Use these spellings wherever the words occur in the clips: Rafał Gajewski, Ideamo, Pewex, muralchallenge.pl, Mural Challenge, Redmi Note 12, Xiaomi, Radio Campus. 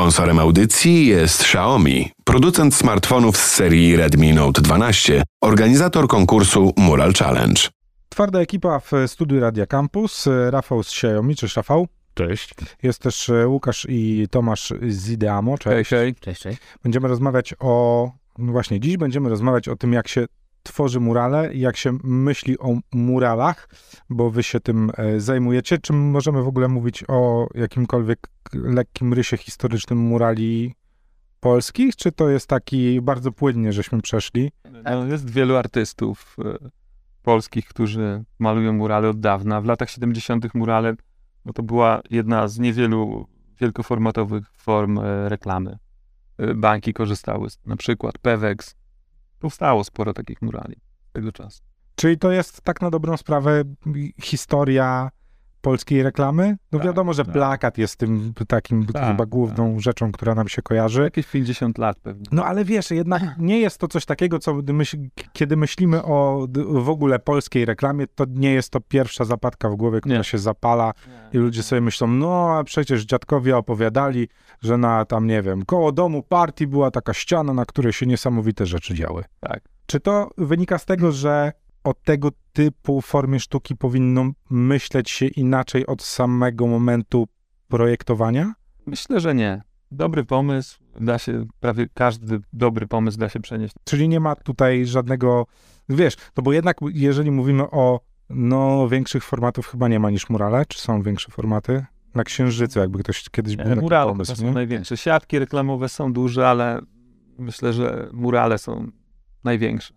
Sponsorem audycji jest Xiaomi, producent smartfonów z serii Redmi Note 12, organizator konkursu Mural Challenge. Twarda ekipa w studiu Radia Campus. Rafał z Xiaomi. Cześć, Rafał. Cześć. Jest też Łukasz i Tomasz z Ideamo. Cześć. Cześć. Będziemy rozmawiać dziś będziemy rozmawiać o tym, jak się tworzy murale, jak się myśli o muralach, bo wy się tym zajmujecie. Czy możemy w ogóle mówić o jakimkolwiek lekkim rysie historycznym murali polskich? Czy to jest taki bardzo płynnie, żeśmy przeszli? No, jest wielu artystów polskich, którzy malują murale od dawna. W latach 70. murale, bo to była jedna z niewielu wielkoformatowych form reklamy. Banki korzystały z, na przykład Pewex. Powstało sporo takich murali tego czasu. Czyli to jest tak na dobrą sprawę historia polskiej reklamy? No tak, wiadomo, że plakat jest tym takim chyba główną rzeczą, która nam się kojarzy. Jakieś 50 lat pewnie. No ale wiesz, jednak nie jest to coś takiego, co kiedy myślimy o w ogóle polskiej reklamie, to nie jest to pierwsza zapadka w głowie, która się zapala i ludzie sobie myślą, no przecież dziadkowie opowiadali, że na tam, nie wiem, koło domu partii była taka ściana, na której się niesamowite rzeczy działy. Tak. Czy to wynika z tego, że o tego typu formie sztuki powinno myśleć się inaczej od samego momentu projektowania? Myślę, że nie. Dobry pomysł da się, prawie każdy dobry pomysł da się przenieść. Czyli nie ma tutaj żadnego, wiesz, no bo jednak jeżeli mówimy o większych formatów chyba nie ma niż murale, czy są większe formaty? Na Księżycu jakby ktoś kiedyś był taki murale, pomysł, to są największe. Siatki reklamowe są duże, ale myślę, że murale są największe.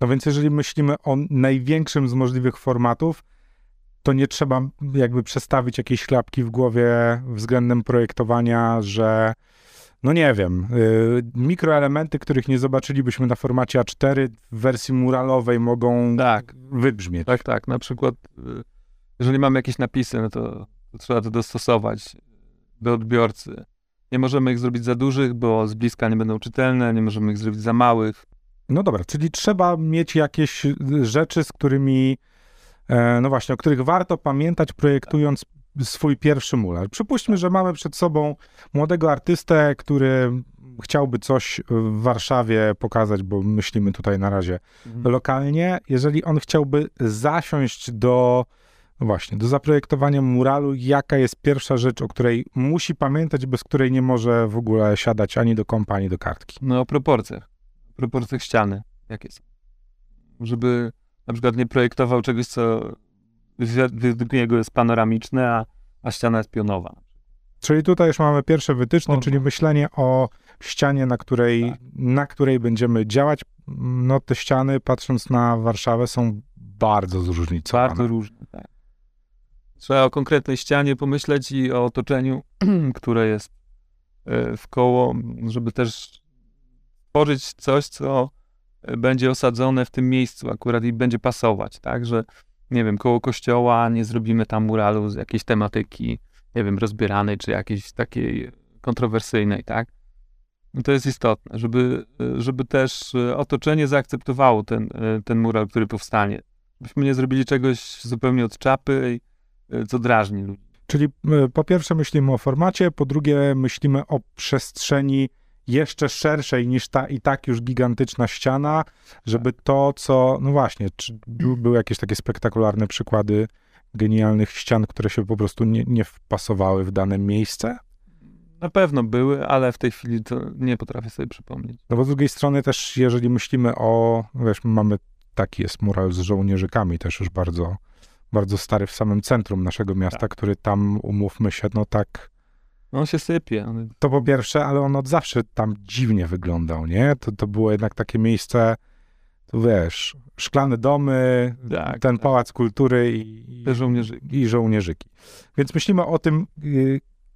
No więc jeżeli myślimy o największym z możliwych formatów, to nie trzeba jakby przestawić jakiejś klapki w głowie względem projektowania, że no nie wiem, mikroelementy, których nie zobaczylibyśmy na formacie A4 w wersji muralowej mogą wybrzmieć. Tak. Na przykład jeżeli mamy jakieś napisy, no to trzeba to dostosować do odbiorcy. Nie możemy ich zrobić za dużych, bo z bliska nie będą czytelne, nie możemy ich zrobić za małych. No dobra, czyli trzeba mieć jakieś rzeczy, z którymi, o których warto pamiętać, projektując swój pierwszy mural. Przypuśćmy, że mamy przed sobą młodego artystę, który chciałby coś w Warszawie pokazać, bo myślimy tutaj na razie lokalnie. Jeżeli on chciałby zasiąść do zaprojektowania muralu, jaka jest pierwsza rzecz, o której musi pamiętać, bez której nie może w ogóle siadać ani do kompa, ani do kartki? No o proporcjach ściany, jakie są. Żeby na przykład nie projektował czegoś, co według niego jest panoramiczne, a ściana jest pionowa. Czyli tutaj już mamy pierwsze wytyczne, czyli myślenie o ścianie, na której będziemy działać. No te ściany, patrząc na Warszawę, są bardzo zróżnicowane. Bardzo różne, tak. Trzeba o konkretnej ścianie pomyśleć i o otoczeniu, które jest wkoło, żeby też tworzyć coś, co będzie osadzone w tym miejscu akurat i będzie pasować, tak? Że, nie wiem, koło kościoła nie zrobimy tam muralu z jakiejś tematyki, nie wiem, rozbieranej czy jakiejś takiej kontrowersyjnej, tak? No to jest istotne, żeby też otoczenie zaakceptowało ten mural, który powstanie. Byśmy nie zrobili czegoś zupełnie od czapy, co drażni ludzi. Czyli po pierwsze myślimy o formacie, po drugie myślimy o przestrzeni jeszcze szerszej niż ta i tak już gigantyczna ściana, żeby to, co... No właśnie, czy były jakieś takie spektakularne przykłady genialnych ścian, które się po prostu nie wpasowały w dane miejsce? Na pewno były, ale w tej chwili to nie potrafię sobie przypomnieć. No bo z drugiej strony też, jeżeli myślimy o... mamy taki jest mural z żołnierzykami, też już bardzo, bardzo stary w samym centrum naszego miasta, który tam, umówmy się, on się sypie. To po pierwsze, ale on od zawsze tam dziwnie wyglądał, nie? To było jednak takie miejsce, szklane domy, pałac kultury i żołnierzyki. Więc myślimy o tym,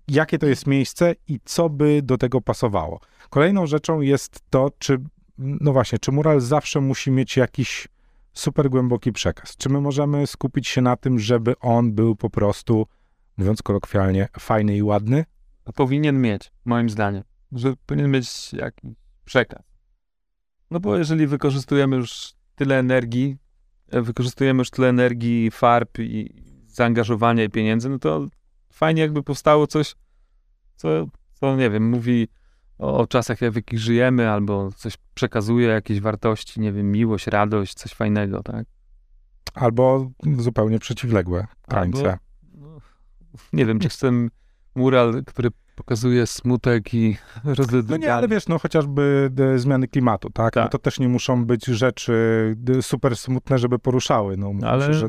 jakie to jest miejsce i co by do tego pasowało. Kolejną rzeczą jest to, czy mural zawsze musi mieć jakiś super głęboki przekaz. Czy my możemy skupić się na tym, żeby on był po prostu, mówiąc kolokwialnie, fajny i ładny? Powinien mieć, moim zdaniem, że powinien mieć jakiś przekaz. No bo jeżeli wykorzystujemy już tyle energii, farb i zaangażowania i pieniędzy, no to fajnie jakby powstało coś, co co nie wiem, mówi o czasach, w jakich żyjemy, albo coś przekazuje, jakieś wartości, nie wiem, miłość, radość, coś fajnego, tak? Albo zupełnie przeciwległe krańce. Albo, no, nie wiem, czy jestem mural, który pokazuje smutek i rozlękanie. No nie, ale wiesz, no chociażby zmiany klimatu, tak? Tak. No to też nie muszą być rzeczy super smutne, żeby poruszały. No, ale myślę, że...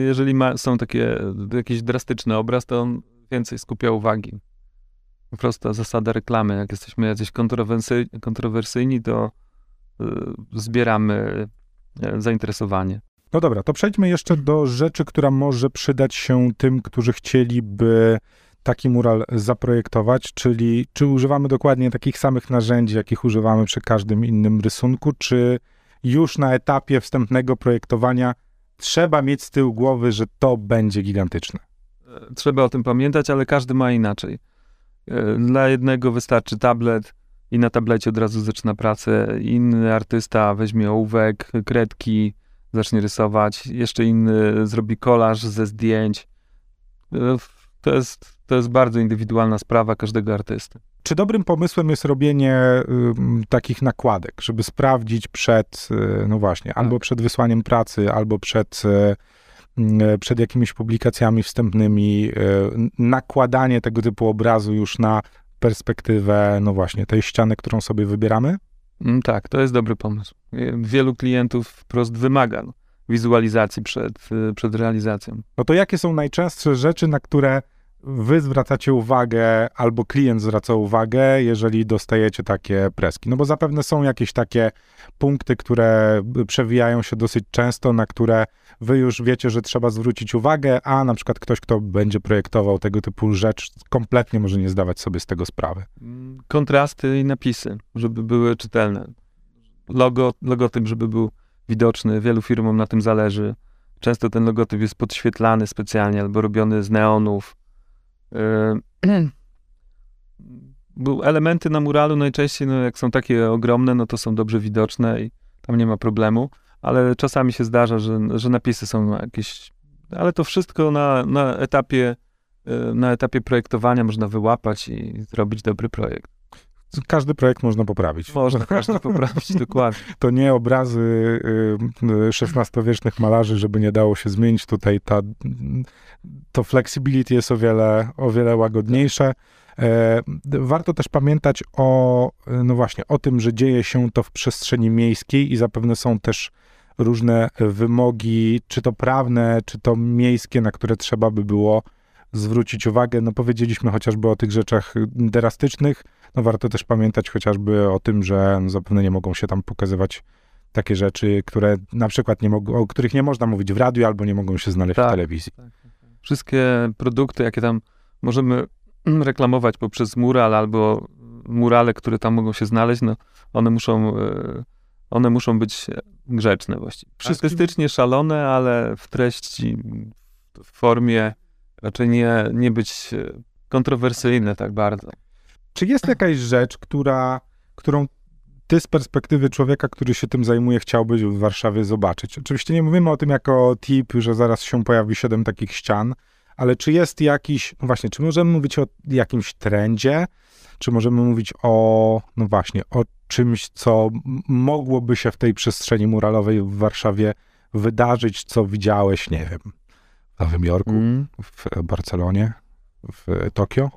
jeżeli są takie, jakiś drastyczny obraz, to on więcej skupia uwagi. Prosta zasada reklamy. Jak jesteśmy jacyś kontrowersyjni, to zbieramy zainteresowanie. No dobra, to przejdźmy jeszcze do rzeczy, która może przydać się tym, którzy chcieliby taki mural zaprojektować, czyli czy używamy dokładnie takich samych narzędzi, jakich używamy przy każdym innym rysunku, czy już na etapie wstępnego projektowania trzeba mieć z tyłu głowy, że to będzie gigantyczne. Trzeba o tym pamiętać, ale każdy ma inaczej. Dla jednego wystarczy tablet i na tablecie od razu zaczyna pracę. Inny artysta weźmie ołówek, kredki, zacznie rysować. Jeszcze inny zrobi kolaż ze zdjęć. To jest bardzo indywidualna sprawa każdego artysty. Czy dobrym pomysłem jest robienie takich nakładek, żeby sprawdzić przed, no właśnie, tak, albo przed wysłaniem pracy, albo przed jakimiś publikacjami wstępnymi, nakładanie tego typu obrazu już na perspektywę, no właśnie, tej ściany, którą sobie wybieramy? Tak, to jest dobry pomysł. Wielu klientów wprost wymaga wizualizacji przed realizacją. No to jakie są najczęstsze rzeczy, na które wy zwracacie uwagę, albo klient zwraca uwagę, jeżeli dostajecie takie preski? No bo zapewne są jakieś takie punkty, które przewijają się dosyć często, na które wy już wiecie, że trzeba zwrócić uwagę, a na przykład ktoś, kto będzie projektował tego typu rzecz, kompletnie może nie zdawać sobie z tego sprawy. Kontrasty i napisy, żeby były czytelne. Logotyp, żeby był widoczny. Wielu firmom na tym zależy. Często ten logotyp jest podświetlany specjalnie, albo robiony z neonów. Elementy na muralu najczęściej, no jak są takie ogromne, no to są dobrze widoczne i tam nie ma problemu, ale czasami się zdarza, że napisy są jakieś, ale to wszystko na etapie projektowania można wyłapać i zrobić dobry projekt. Każdy projekt można poprawić. Można każdy poprawić, dokładnie. To nie obrazy XVI-wiecznych malarzy, żeby nie dało się zmienić. Tutaj to flexibility jest o wiele łagodniejsze. Warto też pamiętać o tym, że dzieje się to w przestrzeni miejskiej i zapewne są też różne wymogi, czy to prawne, czy to miejskie, na które trzeba by było zwrócić uwagę. No powiedzieliśmy chociażby o tych rzeczach drastycznych. No warto też pamiętać chociażby o tym, że zapewne nie mogą się tam pokazywać takie rzeczy, które na przykład o których nie można mówić w radiu, albo nie mogą się znaleźć w telewizji. Tak. Wszystkie produkty, jakie tam możemy reklamować poprzez mural, albo murale, które tam mogą się znaleźć, no one muszą być grzeczne właściwie. Artystycznie szalone, ale w treści, w formie raczej nie być kontrowersyjne tak bardzo. Czy jest jakaś rzecz, którą ty z perspektywy człowieka, który się tym zajmuje, chciałbyś w Warszawie zobaczyć? Oczywiście nie mówimy o tym jako tip, że zaraz się pojawi 7 takich ścian, ale czy jest jakiś, no właśnie, czy możemy mówić o jakimś trendzie, czy możemy mówić o czymś, co mogłoby się w tej przestrzeni muralowej w Warszawie wydarzyć, co widziałeś, nie wiem, w Nowym Jorku, w Barcelonie, w Tokio?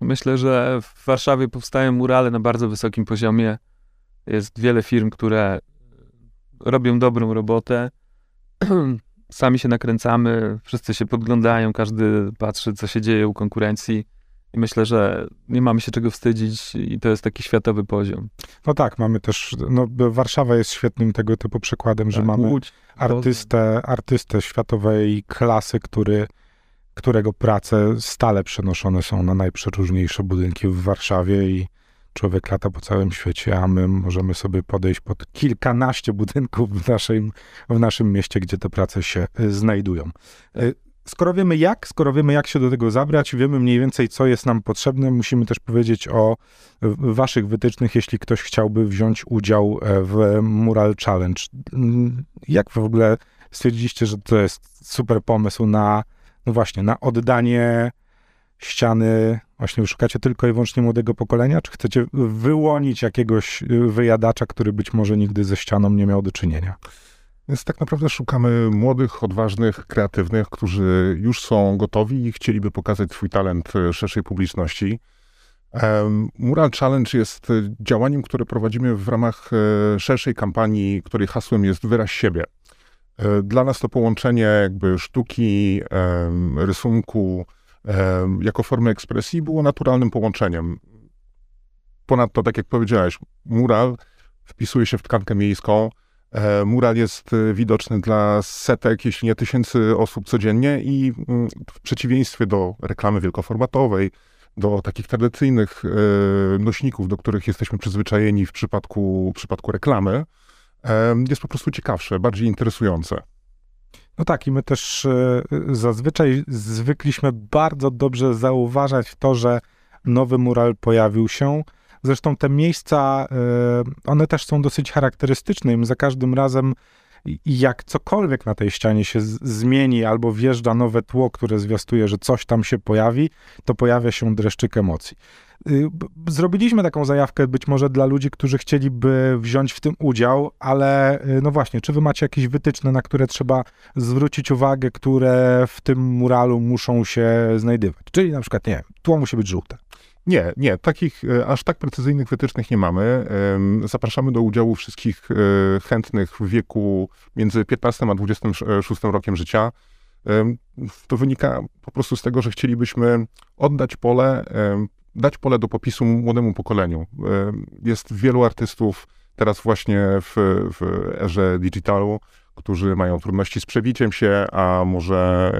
Myślę, że w Warszawie powstają murale na bardzo wysokim poziomie. Jest wiele firm, które robią dobrą robotę. Sami się nakręcamy, wszyscy się podglądają, każdy patrzy, co się dzieje u konkurencji. I myślę, że nie mamy się czego wstydzić i to jest taki światowy poziom. No tak, mamy też, Warszawa jest świetnym tego typu przykładem, tak, że mamy Łódź, artystę światowej klasy, którego prace stale przenoszone są na najprzeróżniejsze budynki w Warszawie i człowiek lata po całym świecie, a my możemy sobie podejść pod kilkanaście budynków w naszym mieście, gdzie te prace się znajdują. Skoro wiemy jak się do tego zabrać, wiemy mniej więcej, co jest nam potrzebne, musimy też powiedzieć o waszych wytycznych, jeśli ktoś chciałby wziąć udział w Mural Challenge. Jak w ogóle stwierdziliście, że to jest super pomysł na oddanie ściany Właśnie wy szukacie tylko i wyłącznie młodego pokolenia? Czy chcecie wyłonić jakiegoś wyjadacza, który być może nigdy ze ścianą nie miał do czynienia? Więc tak naprawdę szukamy młodych, odważnych, kreatywnych, którzy już są gotowi i chcieliby pokazać swój talent szerszej publiczności. Mural Challenge jest działaniem, które prowadzimy w ramach szerszej kampanii, której hasłem jest wyraz siebie. Dla nas to połączenie jakby sztuki, rysunku jako formy ekspresji było naturalnym połączeniem. Ponadto, tak jak powiedziałeś, mural wpisuje się w tkankę miejską. Mural jest widoczny dla setek, jeśli nie tysięcy osób codziennie i w przeciwieństwie do reklamy wielkoformatowej, do takich tradycyjnych nośników, do których jesteśmy przyzwyczajeni w przypadku reklamy, jest po prostu ciekawsze, bardziej interesujące. No tak, i my też zazwyczaj zwykliśmy bardzo dobrze zauważać to, że nowy mural pojawił się. Zresztą te miejsca, one też są dosyć charakterystyczne. Za każdym razem, jak cokolwiek na tej ścianie się zmieni albo wjeżdża nowe tło, które zwiastuje, że coś tam się pojawi, to pojawia się dreszczyk emocji. Zrobiliśmy taką zajawkę być może dla ludzi, którzy chcieliby wziąć w tym udział, ale no właśnie, czy wy macie jakieś wytyczne, na które trzeba zwrócić uwagę, które w tym muralu muszą się znajdywać? Czyli na przykład, nie wiem, tło musi być żółte. Nie, takich aż tak precyzyjnych wytycznych nie mamy. Zapraszamy do udziału wszystkich chętnych w wieku między 15 a 26 rokiem życia. To wynika po prostu z tego, że chcielibyśmy oddać pole, dać pole do popisu młodemu pokoleniu. Jest wielu artystów teraz właśnie w erze digitalu, którzy mają trudności z przebiciem się, a może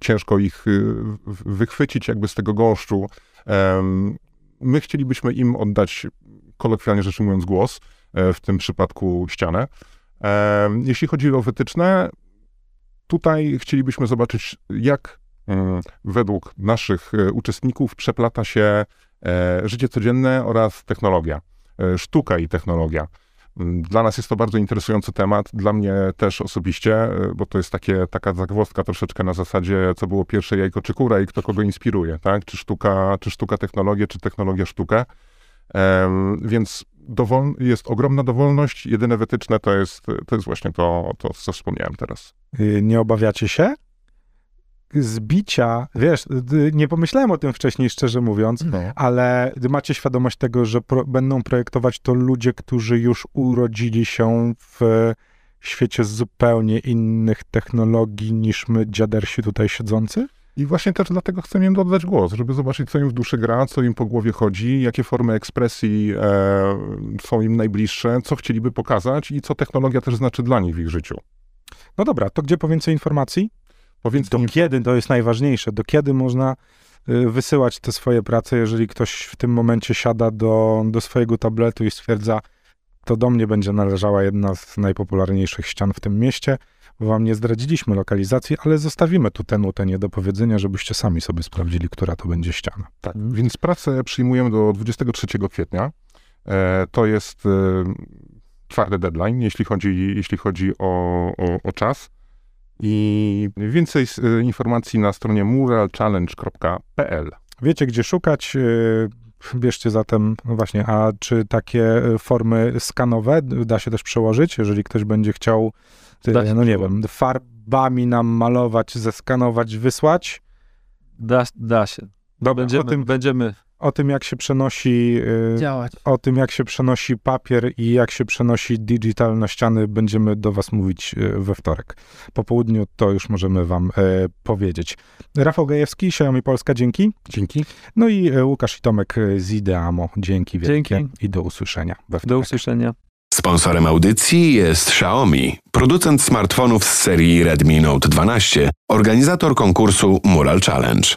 ciężko ich wychwycić jakby z tego gąszczu. My chcielibyśmy im oddać, kolokwialnie rzecz ujmując, głos, w tym przypadku ścianę. Jeśli chodzi o wytyczne, tutaj chcielibyśmy zobaczyć, jak według naszych uczestników przeplata się życie codzienne oraz technologia, sztuka i technologia. Dla nas jest to bardzo interesujący temat, dla mnie też osobiście, bo to jest taka zagwozdka troszeczkę na zasadzie, co było pierwsze, jajko czy kura i kto kogo inspiruje, tak? Czy sztuka technologię, czy technologia sztukę. Więc jest ogromna dowolność, jedyne wytyczne to jest właśnie to, co wspomniałem teraz. Nie obawiacie się zbicia, wiesz, nie pomyślałem o tym wcześniej, szczerze mówiąc, no. Ale macie świadomość tego, że będą projektować to ludzie, którzy już urodzili się w świecie zupełnie innych technologii niż my, dziadersi tutaj siedzący? I właśnie też dlatego chcę im oddać głos, żeby zobaczyć, co im w duszy gra, co im po głowie chodzi, jakie formy ekspresji są im najbliższe, co chcieliby pokazać i co technologia też znaczy dla nich w ich życiu. No dobra, to gdzie po więcej informacji? Kiedy, to jest najważniejsze, do kiedy można wysyłać te swoje prace, jeżeli ktoś w tym momencie siada do swojego tabletu i stwierdza, to do mnie będzie należała jedna z najpopularniejszych ścian w tym mieście, bo wam nie zdradziliśmy lokalizacji, ale zostawimy tu tę nutę niedopowiedzenia, żebyście sami sobie sprawdzili, która to będzie ściana. Tak, więc pracę przyjmujemy do 23 kwietnia. To jest twardy deadline, jeśli chodzi o czas. I więcej informacji na stronie muralchallenge.pl. Wiecie, gdzie szukać, bierzcie zatem, no właśnie, a czy takie formy skanowe da się też przełożyć, jeżeli ktoś będzie chciał, no nie wiem, farbami nam malować, zeskanować, wysłać? Da się. Dobra, będziemy... O tym, jak się przenosi działać. O tym, jak się przenosi papier i jak się przenosi digital na ściany, będziemy do was mówić we wtorek. Po południu to już możemy wam powiedzieć. Rafał Gajewski, Xiaomi Polska, dzięki. Dzięki. No i Łukasz i Tomek z Ideamo, dzięki wielkie. Dzięki. I do usłyszenia we wtorek. Do usłyszenia. Sponsorem audycji jest Xiaomi, producent smartfonów z serii Redmi Note 12, organizator konkursu Mural Challenge.